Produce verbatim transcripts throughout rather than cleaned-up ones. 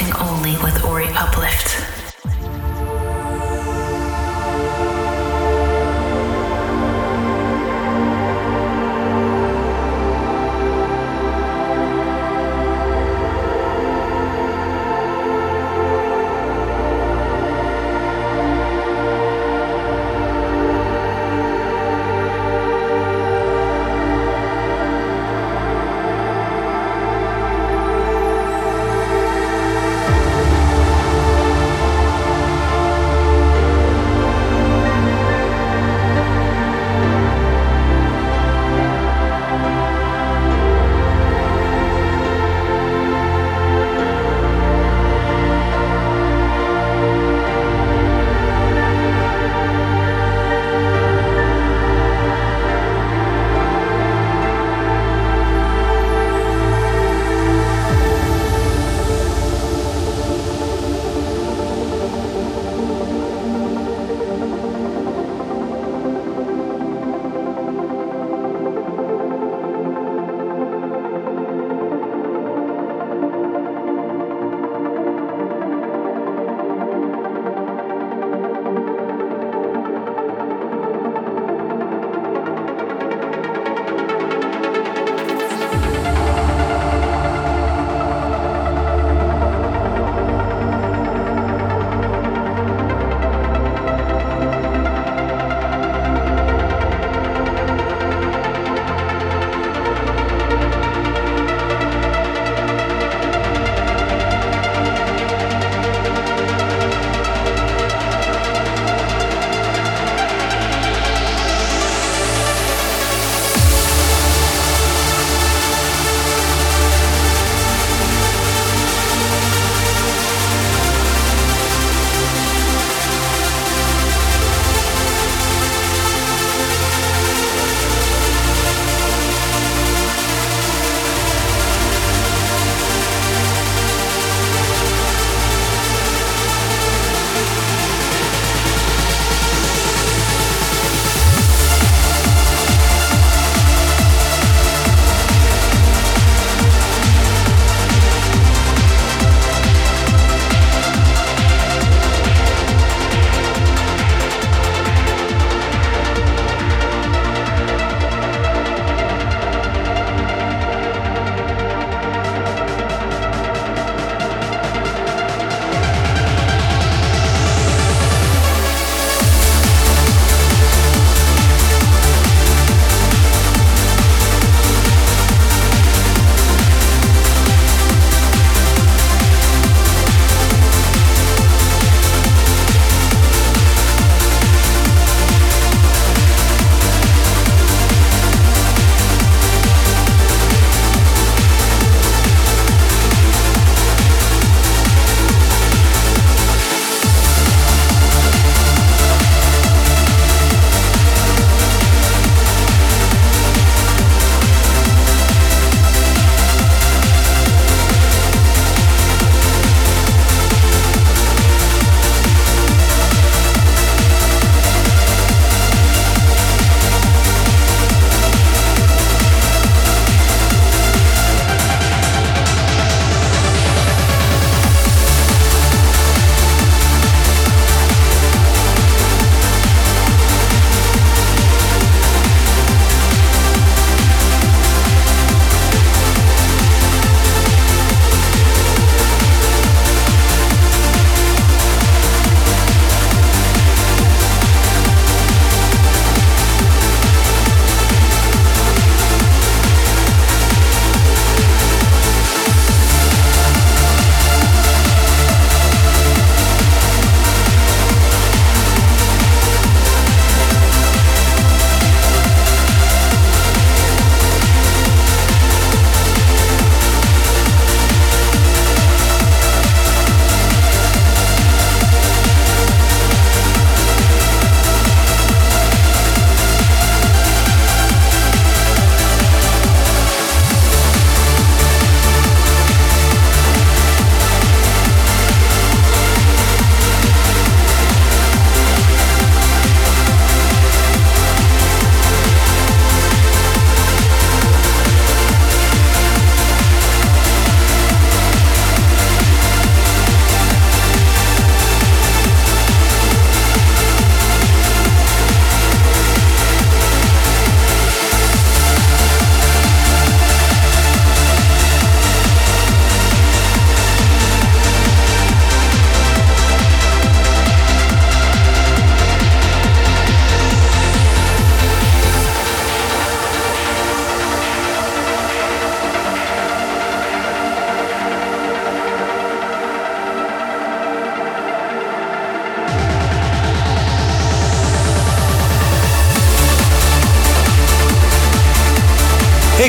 Uplifting Only with Ori Uplift.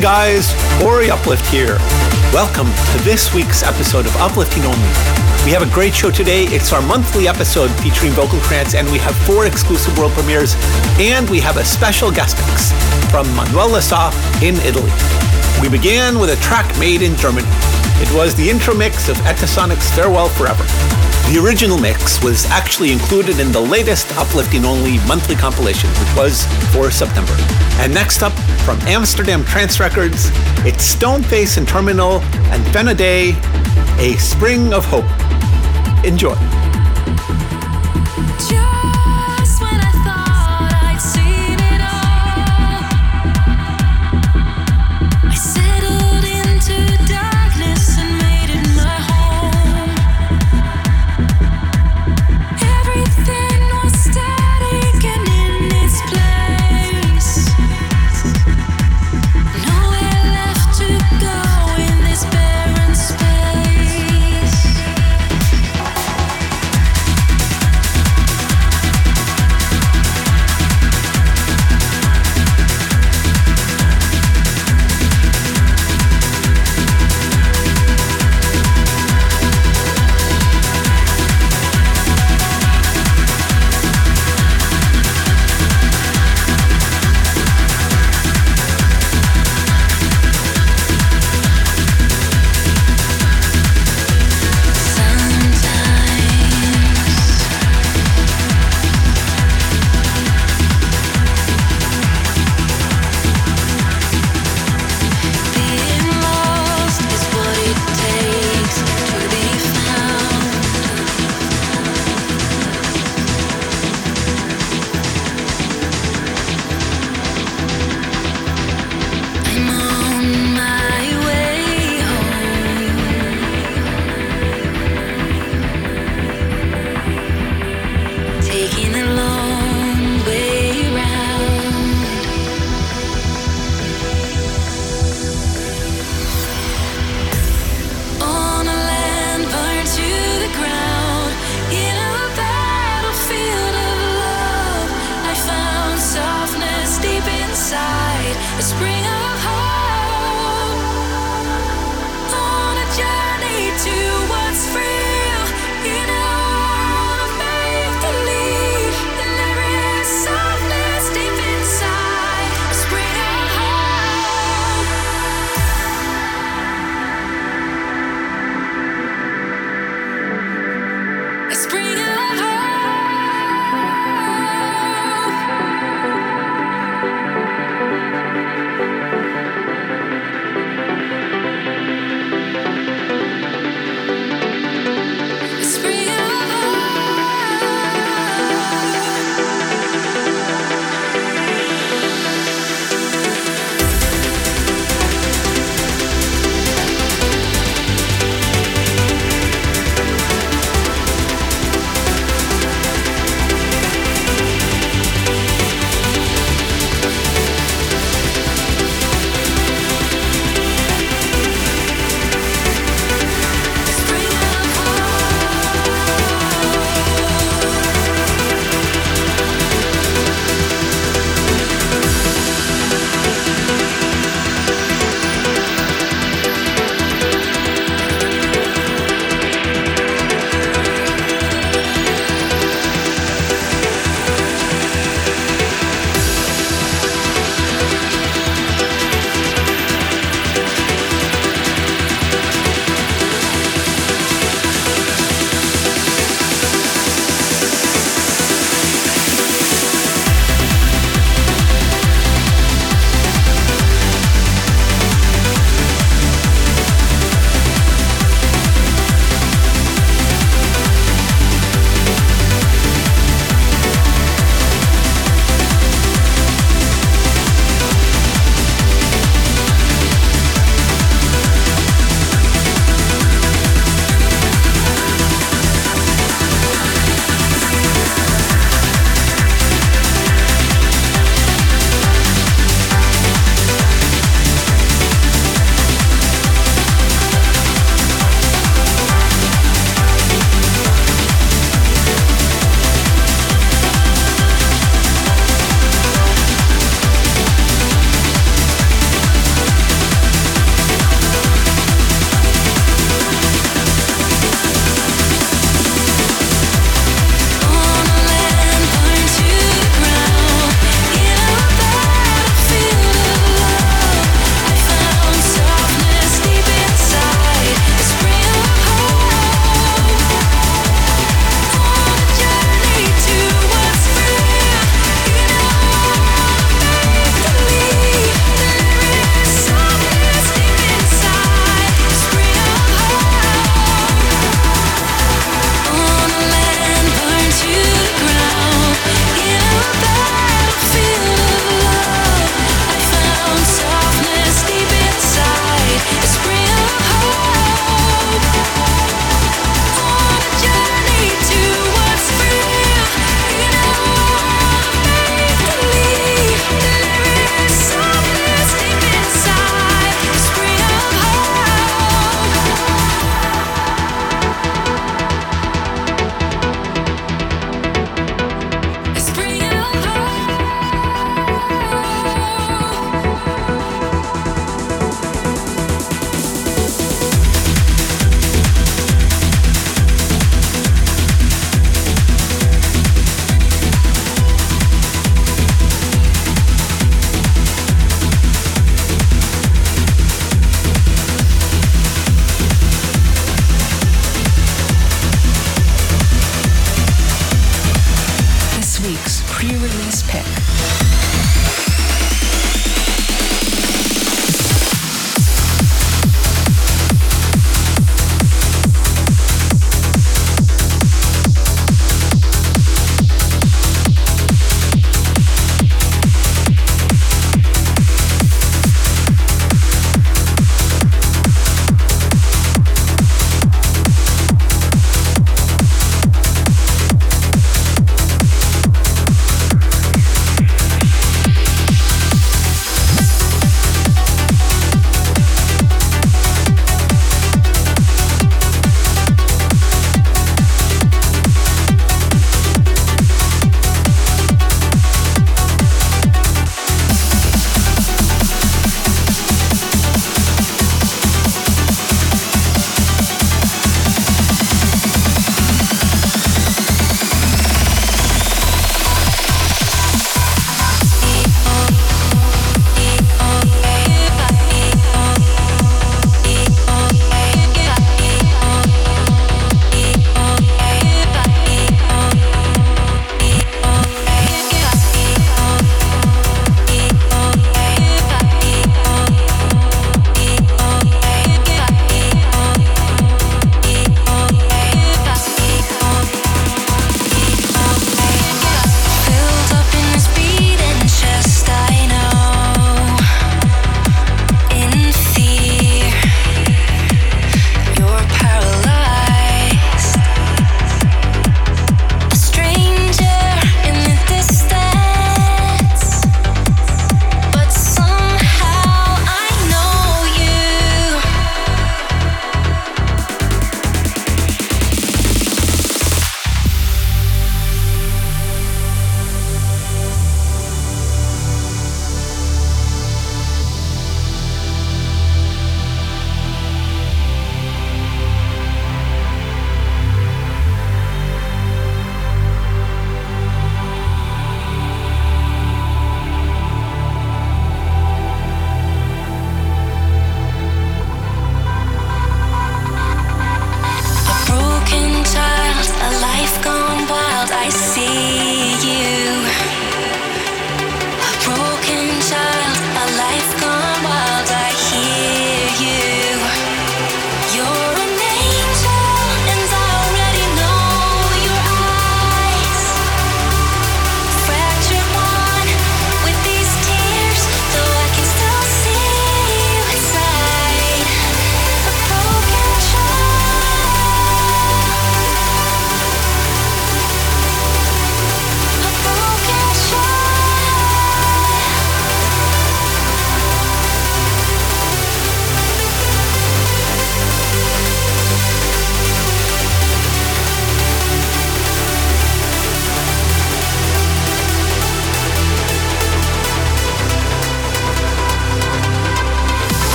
Hey guys, Ori Uplift here. Welcome to this week's episode of Uplifting Only. We have a great show today. It's our monthly episode featuring Vocal Trance, and we have four exclusive world premieres, and we have a special guest mix from Manuel Le Saux in Italy. We began with a track made in Germany. It was the intro mix of Etasonics' Farewell Forever. The original mix was actually included in the latest Uplifting Only monthly compilation, which was for September. And next up, from Amsterdam Trance Records, it's Stoneface and Terminal and Fenaday, A Spring of Hope. Enjoy.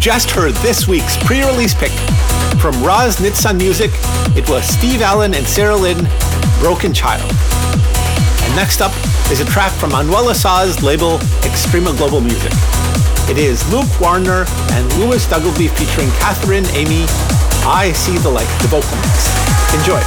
just heard this week's pre-release pick from Roz Nitsan Music. It was Steve Allen and Sarah Lynn, Broken Child. And next up is a track from Manuel Le Saux' label Extrema Global Music. It is Luke Warner and Louis Duggleby featuring Catherine Amy, I See the Light, the vocal mix. Enjoy.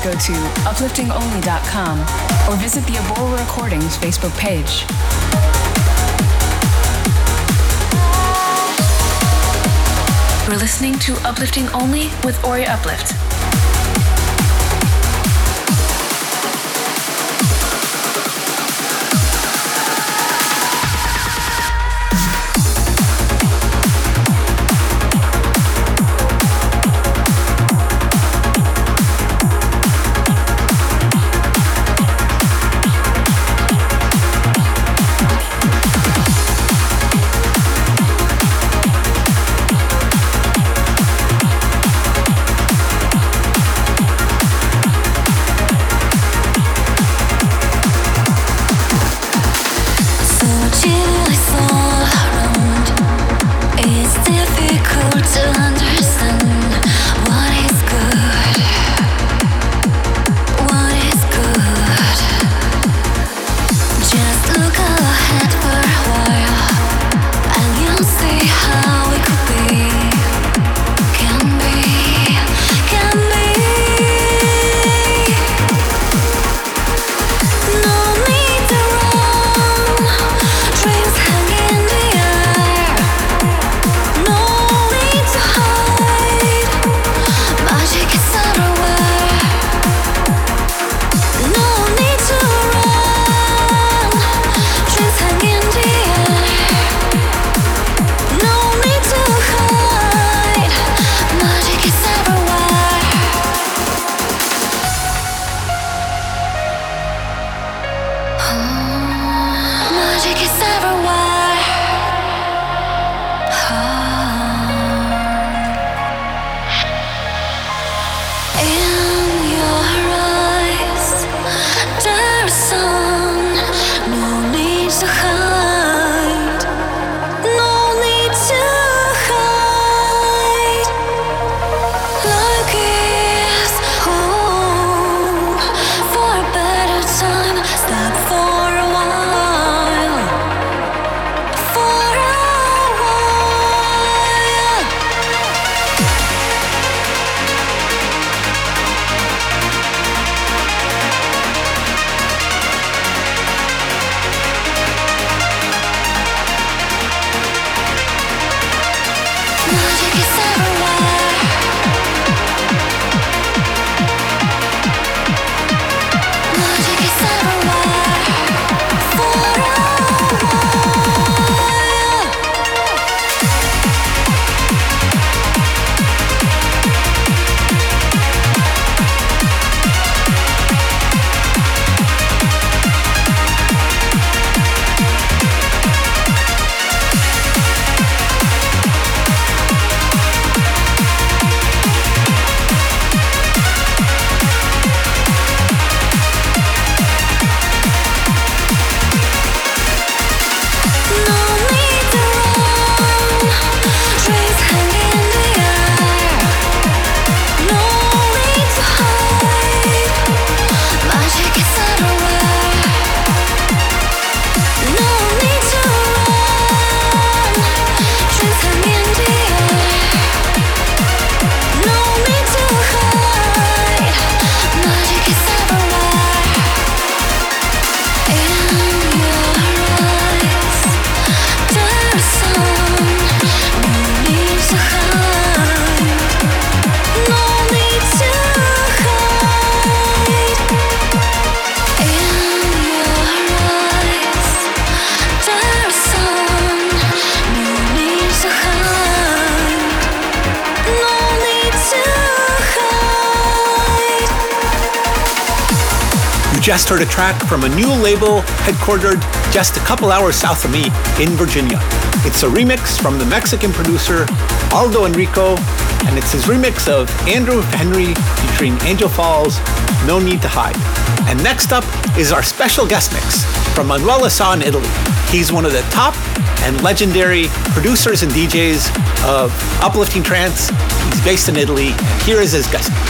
artists, go to uplifting only dot com or visit the Abora Recordings Facebook page. We're listening to Uplifting Only with Ori Uplift. Just heard a track from a new label headquartered just a couple hours south of me in Virginia. It's a remix from the Mexican producer Aldo Enrico, and it's his remix of Andrew Henry featuring Angel Falls, No Need to Hide. And next up is our special guest mix from Manuela San, Italy. He's one of the top and legendary producers and D Js of Uplifting Trance. He's based in Italy. Here is his guest mix.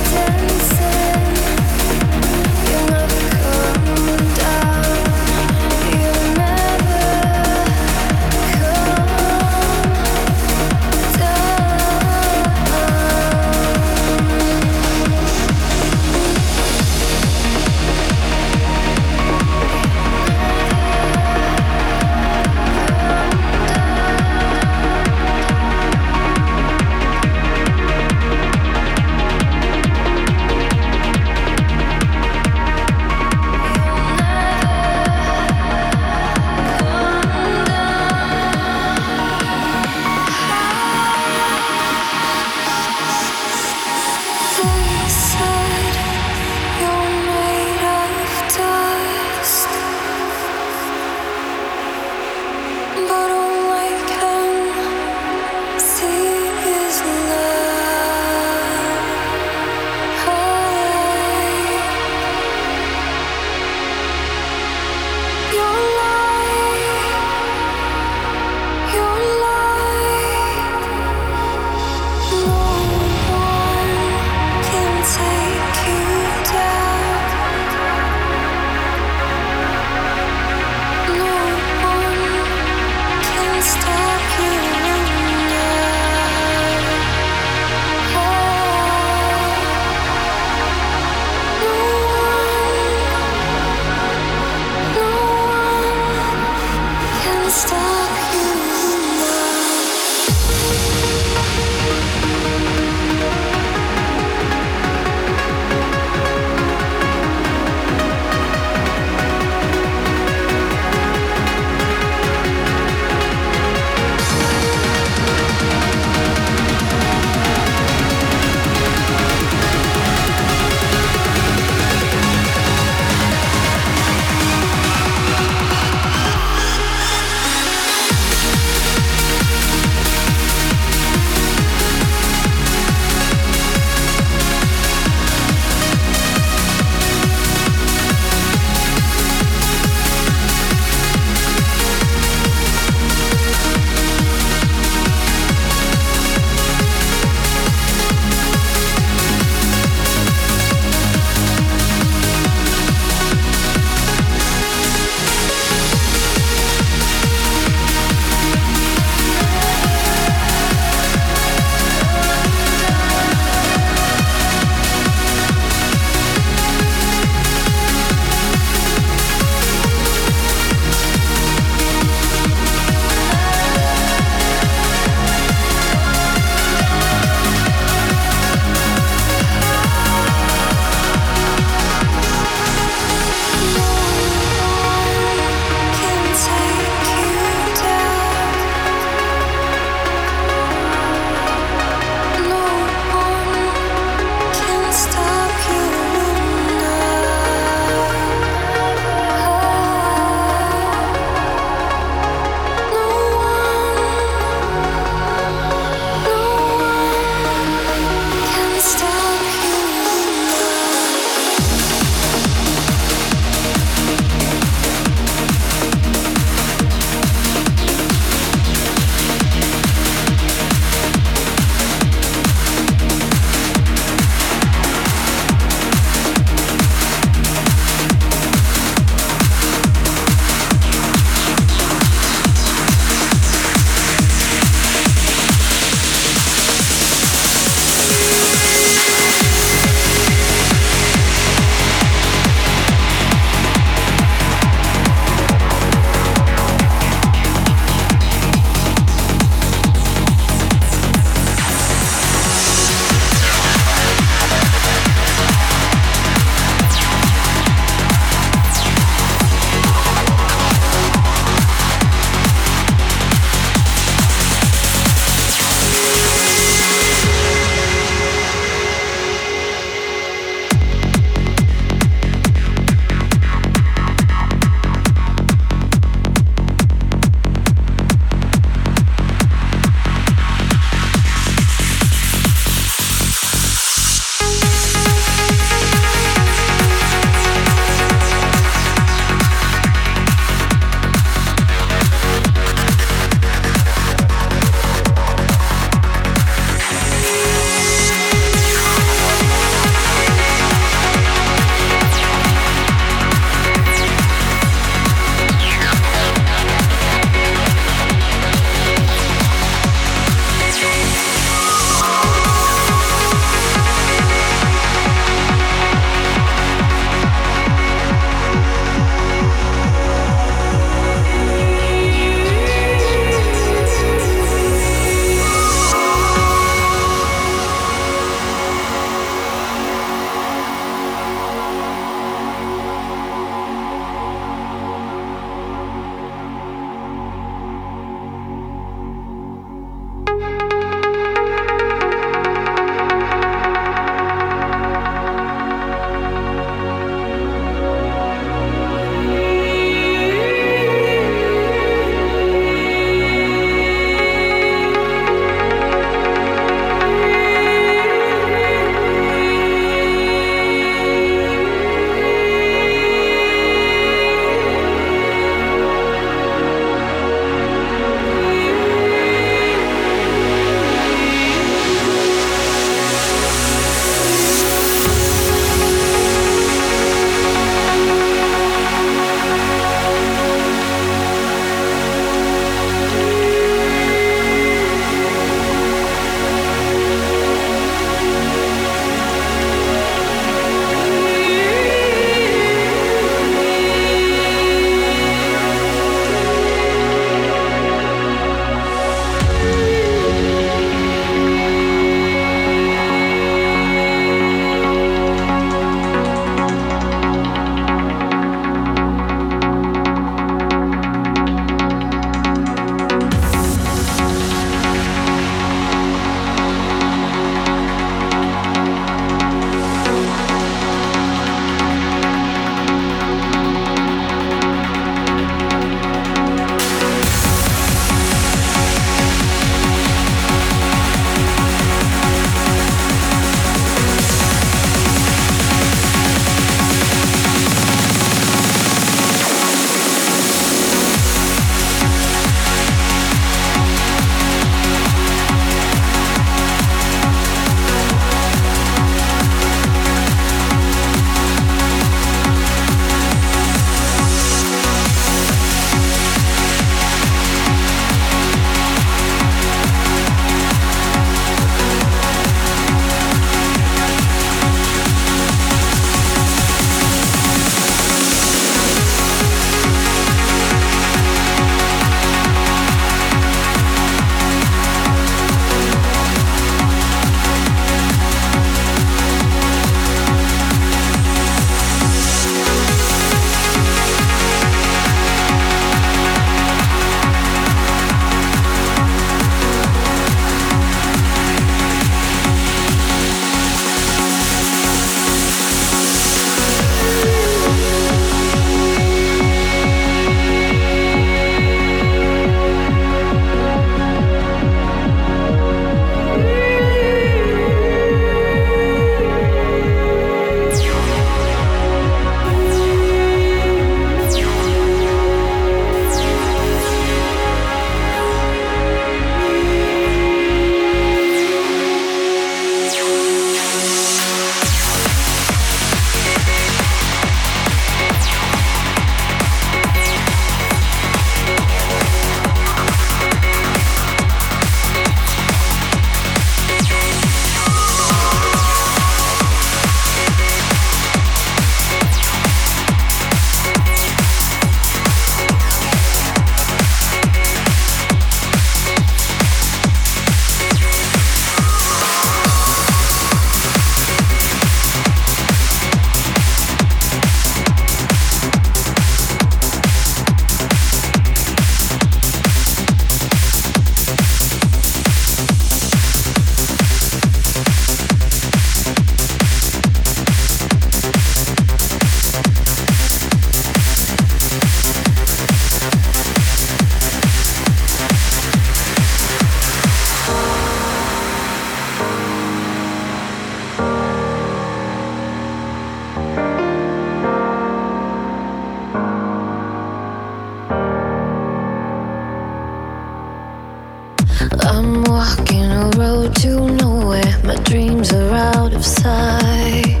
I'm walking a road to nowhere. My dreams are out of sight.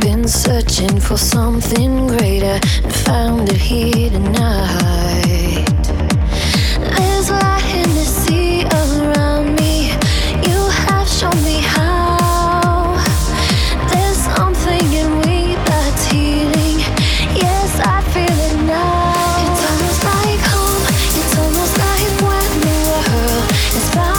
Been searching for something greater and found it here tonight. There's light in the sea around me. You have shown me how. There's something in me that's healing. Yes, I feel it now. Now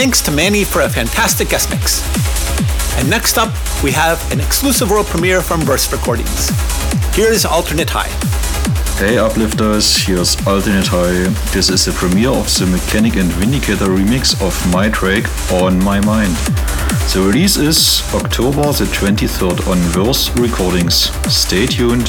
Thanks to Manny for a fantastic guest mix. And next up, we have an exclusive world premiere from Verse Recordings. Here's Alternate High. Hey Uplifters, here's Alternate High. This is the premiere of the Mechanic and Vindicator remix of my track On My Mind. The release is October the twenty-third on Verse Recordings. Stay tuned.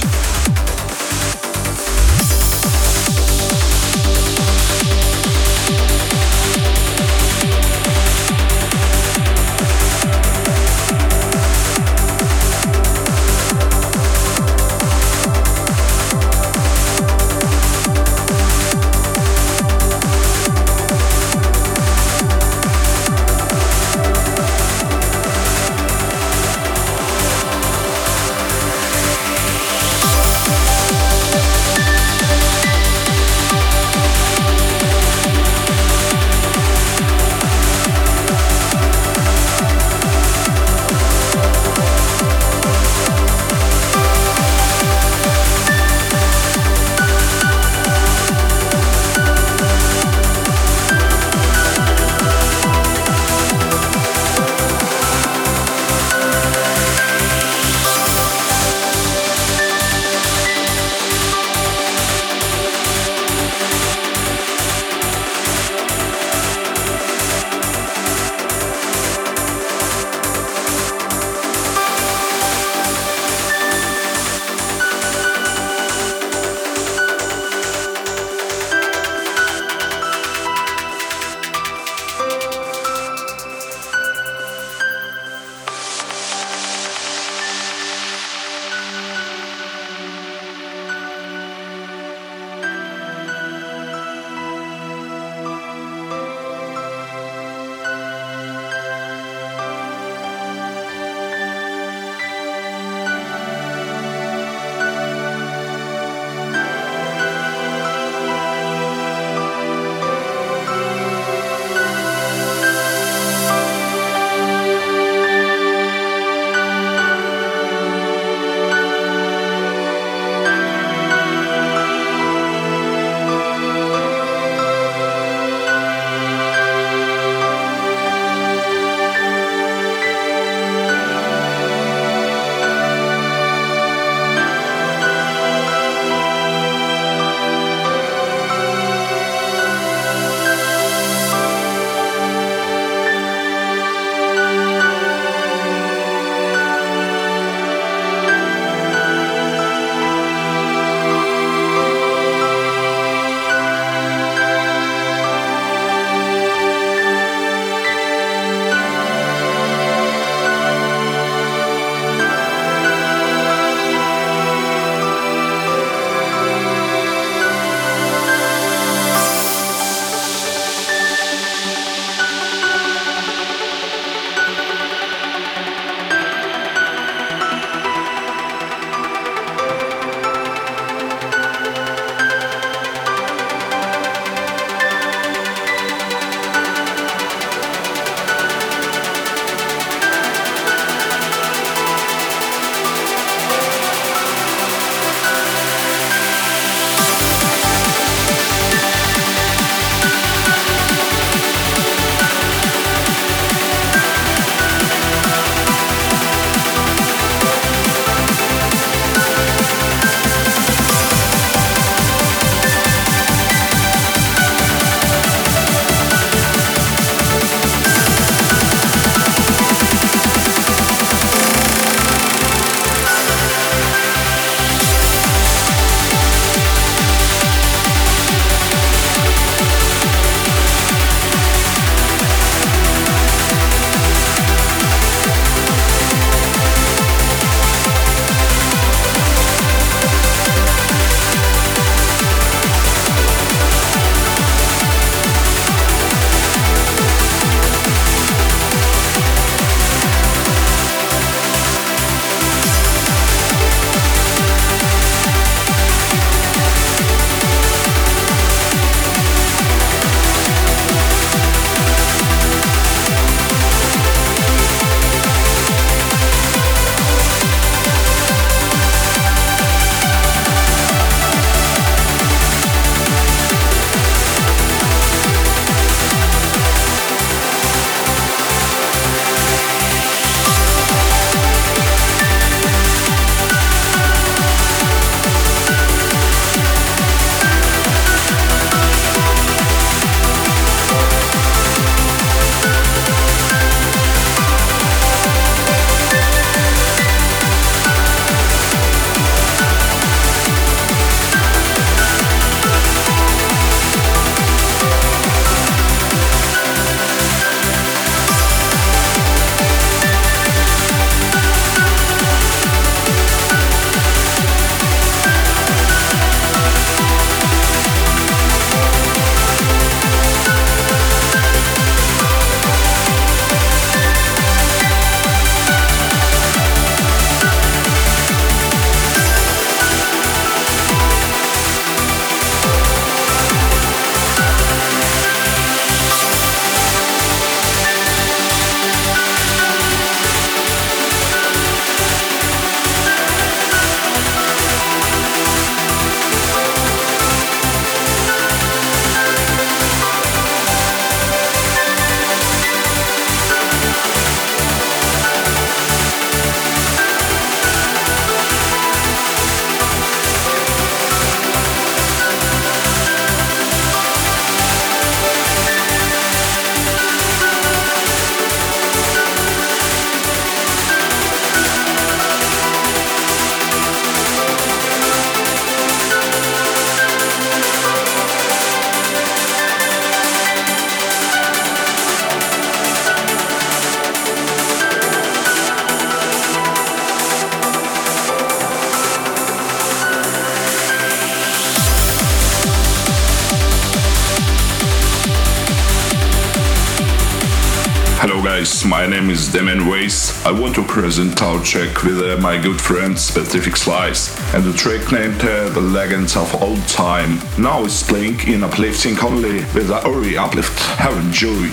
Hello guys, my name is Demian Waze. I want to present T Y K with uh, my good friend Specific Slice and the track named uh, The Legends of Old Time. Now it's playing in Uplifting Only with the Ori Uplift. Have enjoy!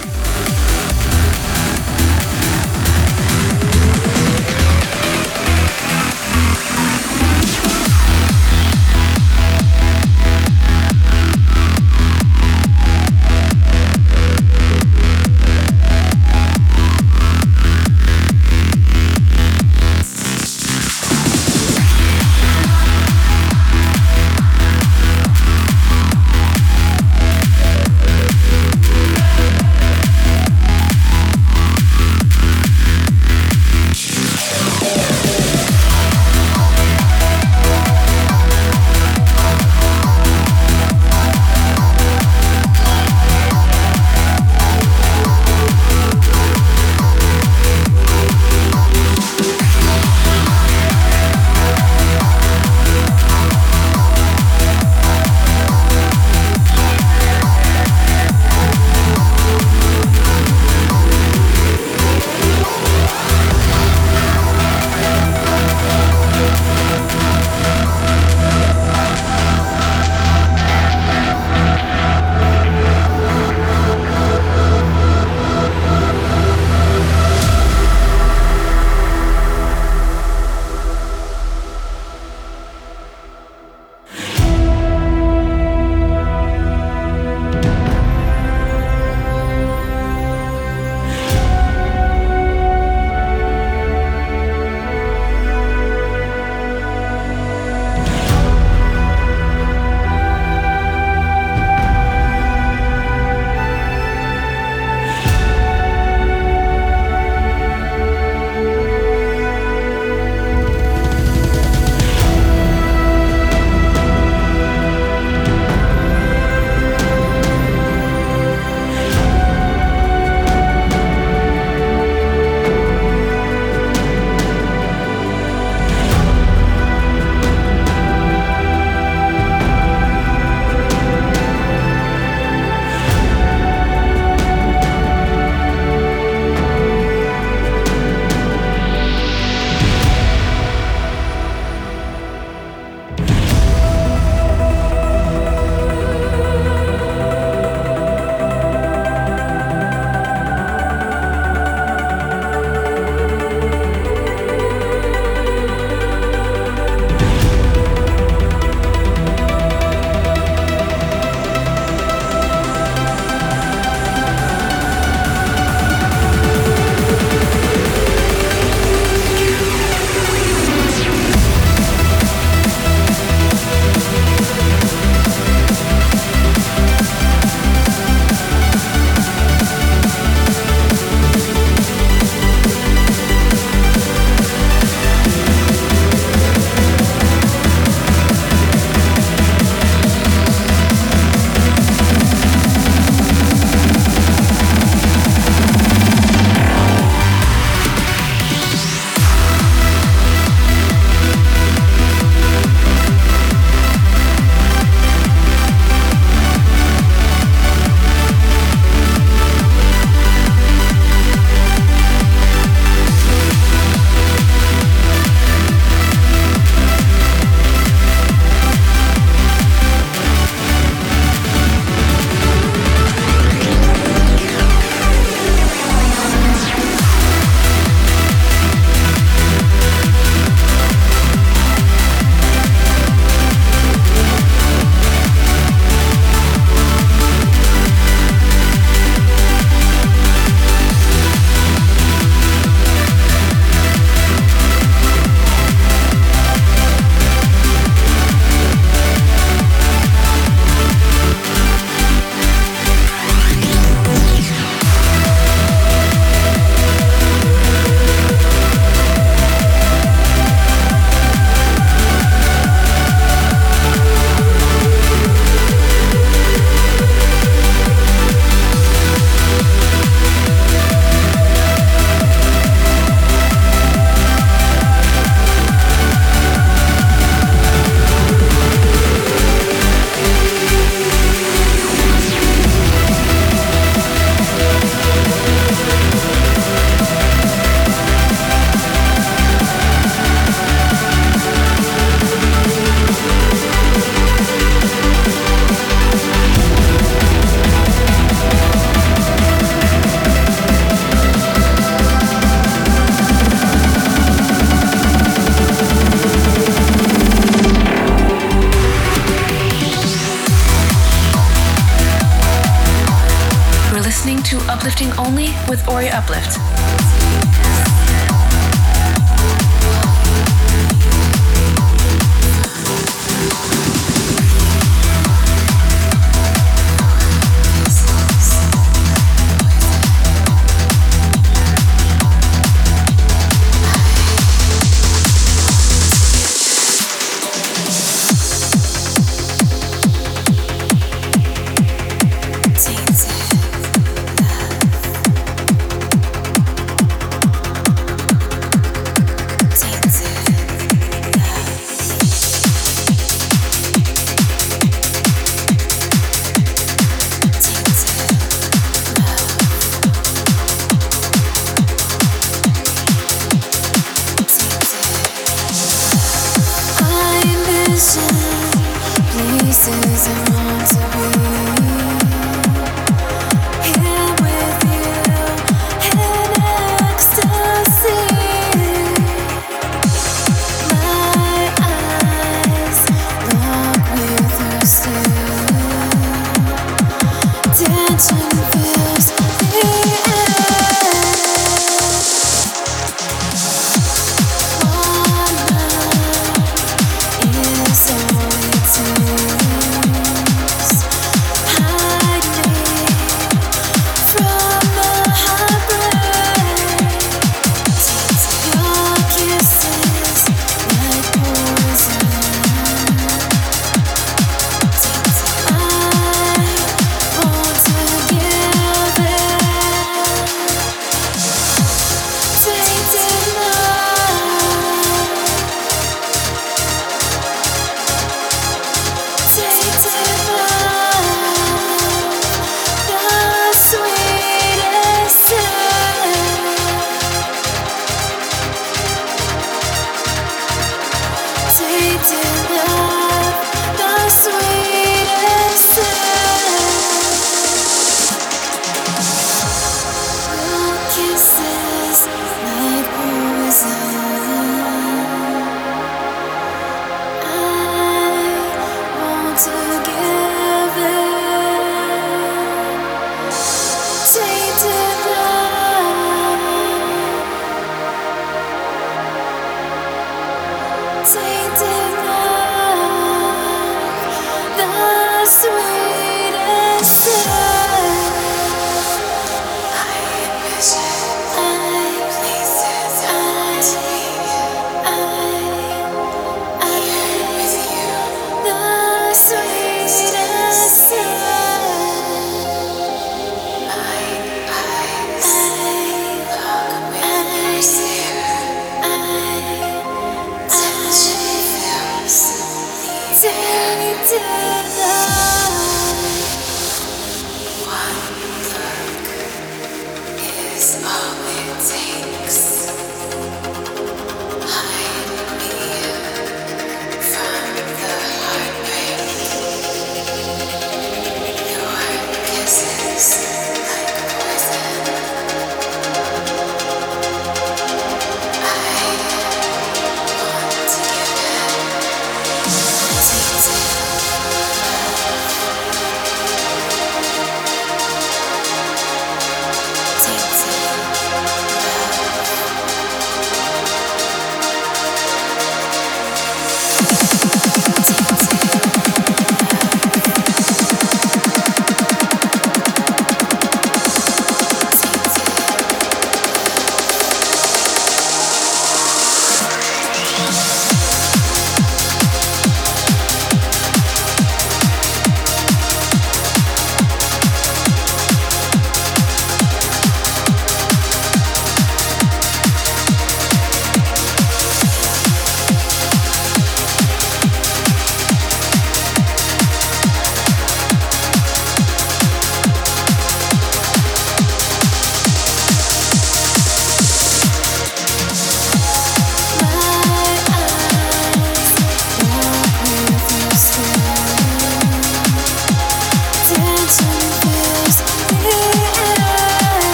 Only with Ori Uplift.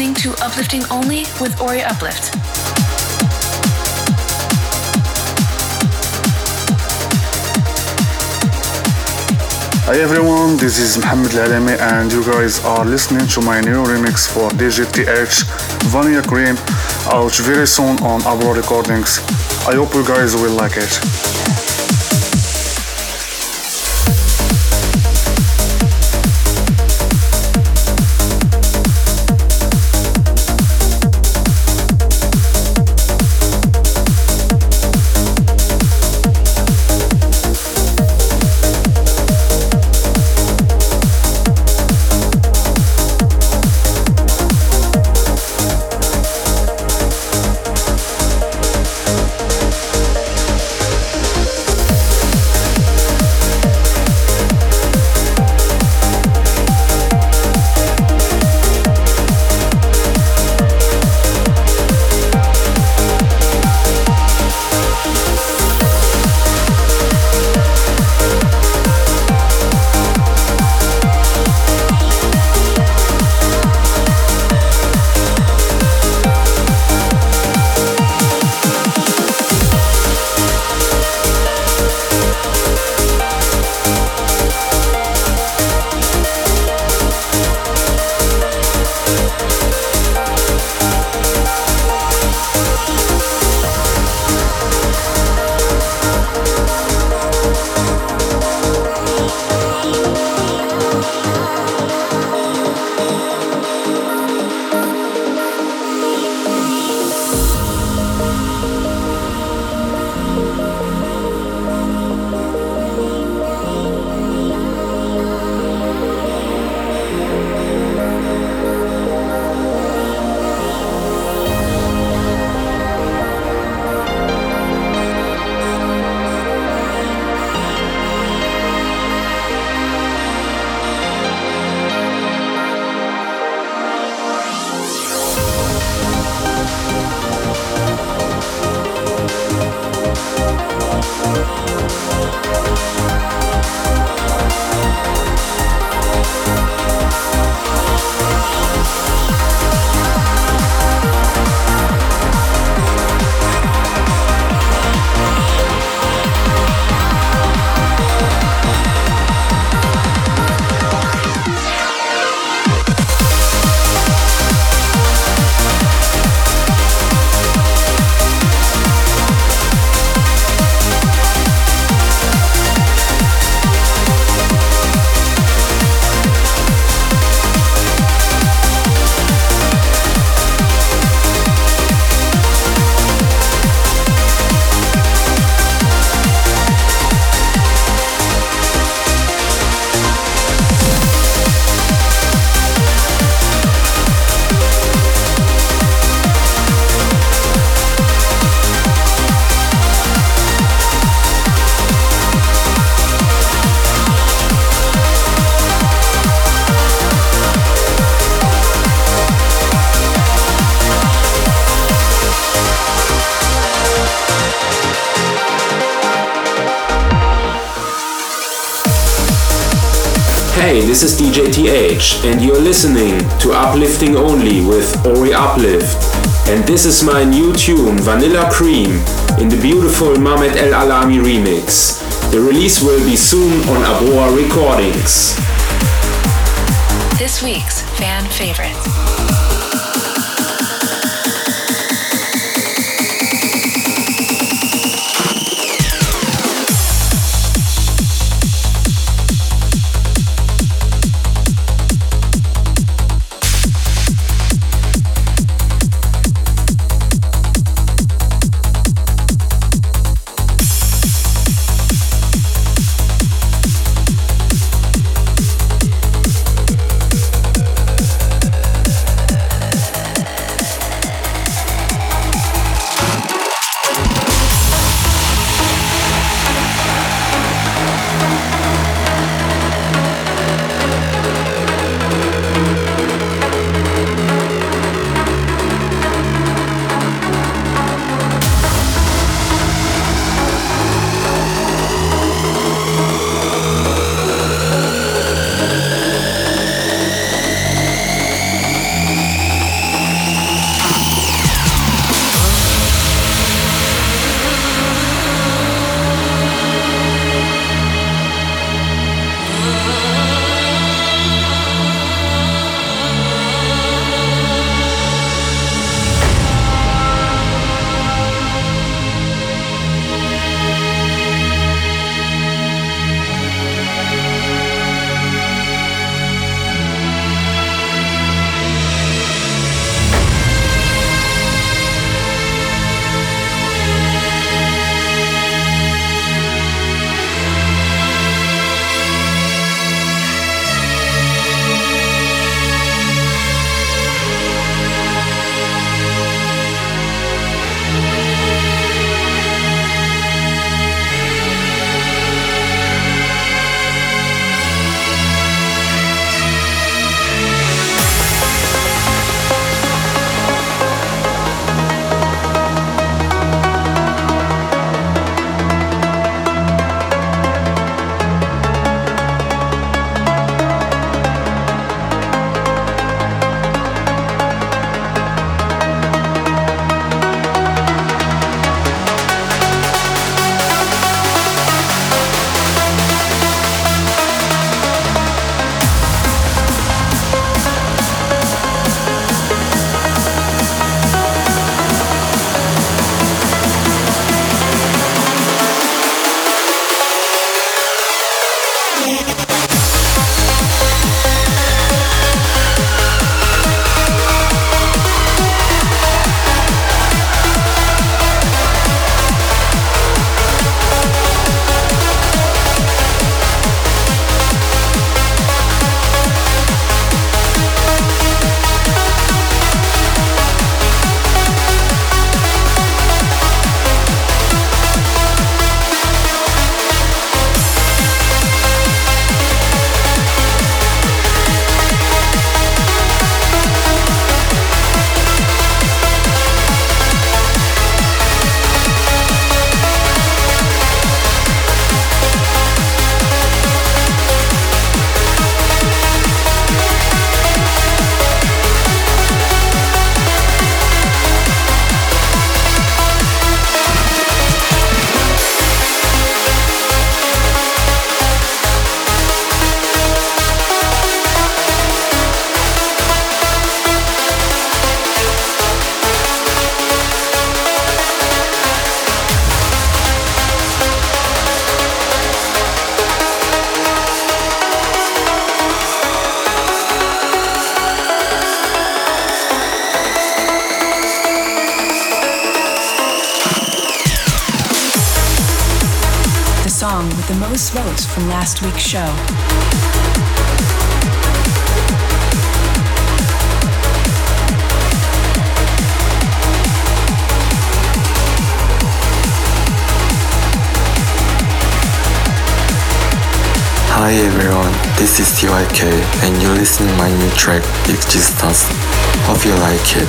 listening to Uplifting Only with Ori Uplift. Hi everyone, this is Mohamed El Alami and you guys are listening to my new remix for D J T H, Vanilla Cream, out very soon on Abora Recordings. I hope you guys will like it. Hey, this is D J T H and you're listening to Uplifting Only with Ori Uplift, and this is my new tune Vanilla Cream in the beautiful Mohamed El Alami remix. The release will be soon on Abora Recordings. This week's fan favorite. Louis Rose from last week's show. Hi everyone, this is T Y K and you're listening to my new track, It Just Us. Hope you like it.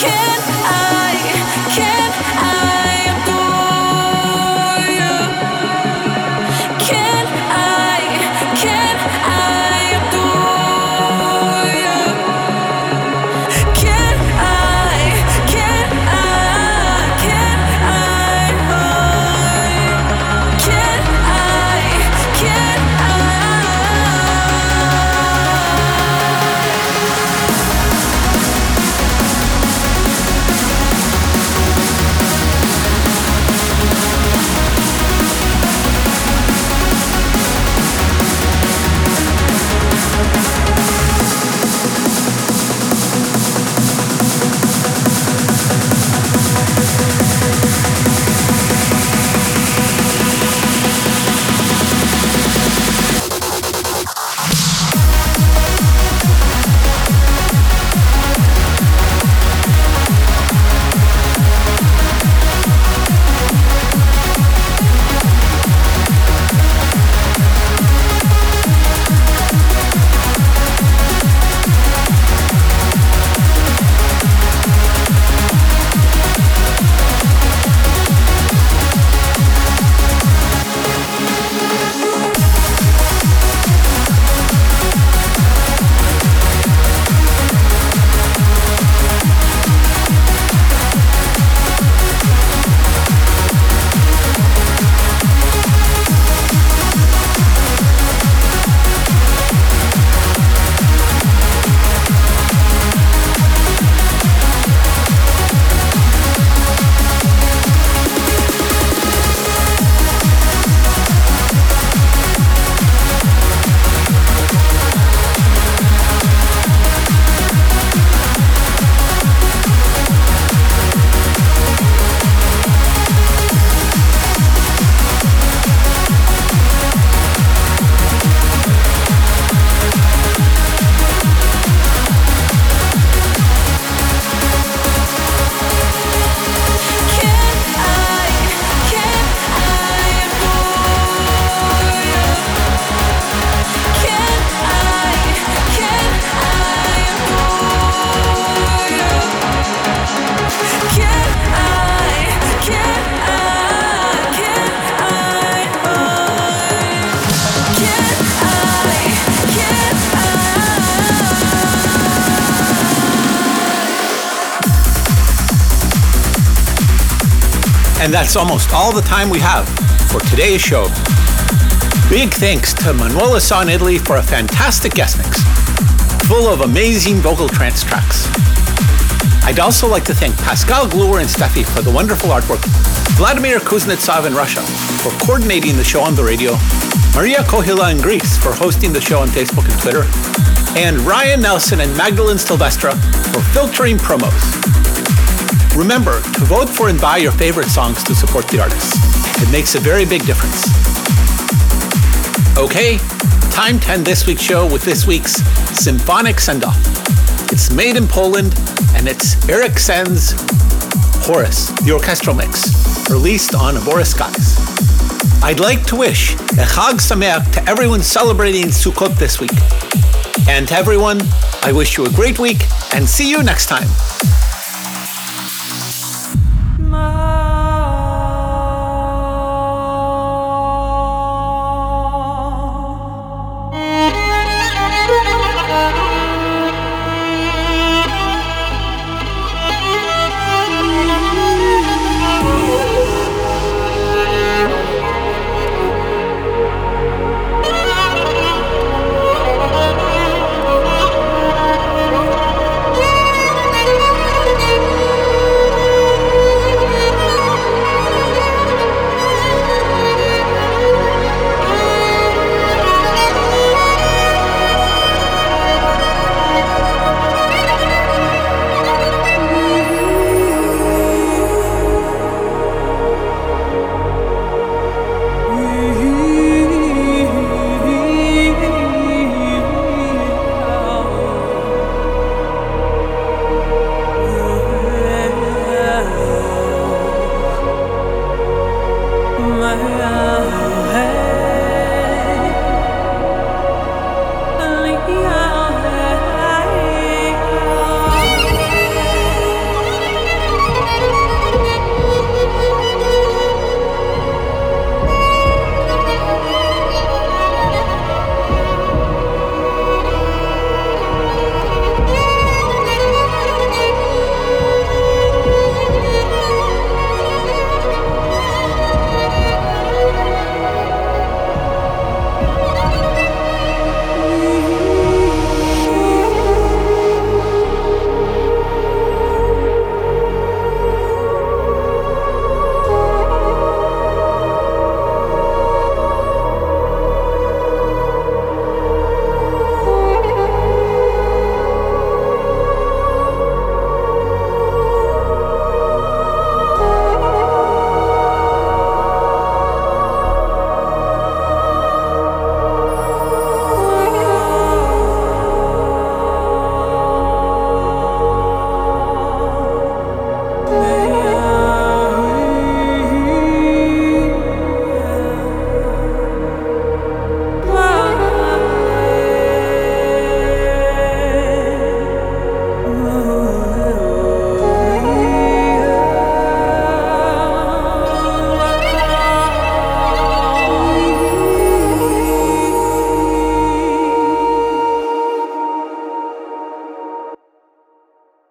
Can I And that's almost all the time we have for today's show. Big thanks to Manuela San Italy for a fantastic guest mix, full of amazing vocal trance tracks. I'd also like to thank Pascal Gluer and Steffi for the wonderful artwork, Vladimir Kuznetsov in Russia for coordinating the show on the radio, Maria Kohila in Greece for hosting the show on Facebook and Twitter, and Ryan Nelson and Magdalene Silvestra for filtering promos. Remember to vote for and buy your favorite songs to support the artists. It makes a very big difference. Okay, time to end this week's show with this week's Symphonic Send-Off. It's made in Poland, and it's Eric Sen's Horus, the orchestral mix, released on Abora Skies. I'd like to wish a Chag Sameach to everyone celebrating Sukkot this week. And to everyone, I wish you a great week and see you next time.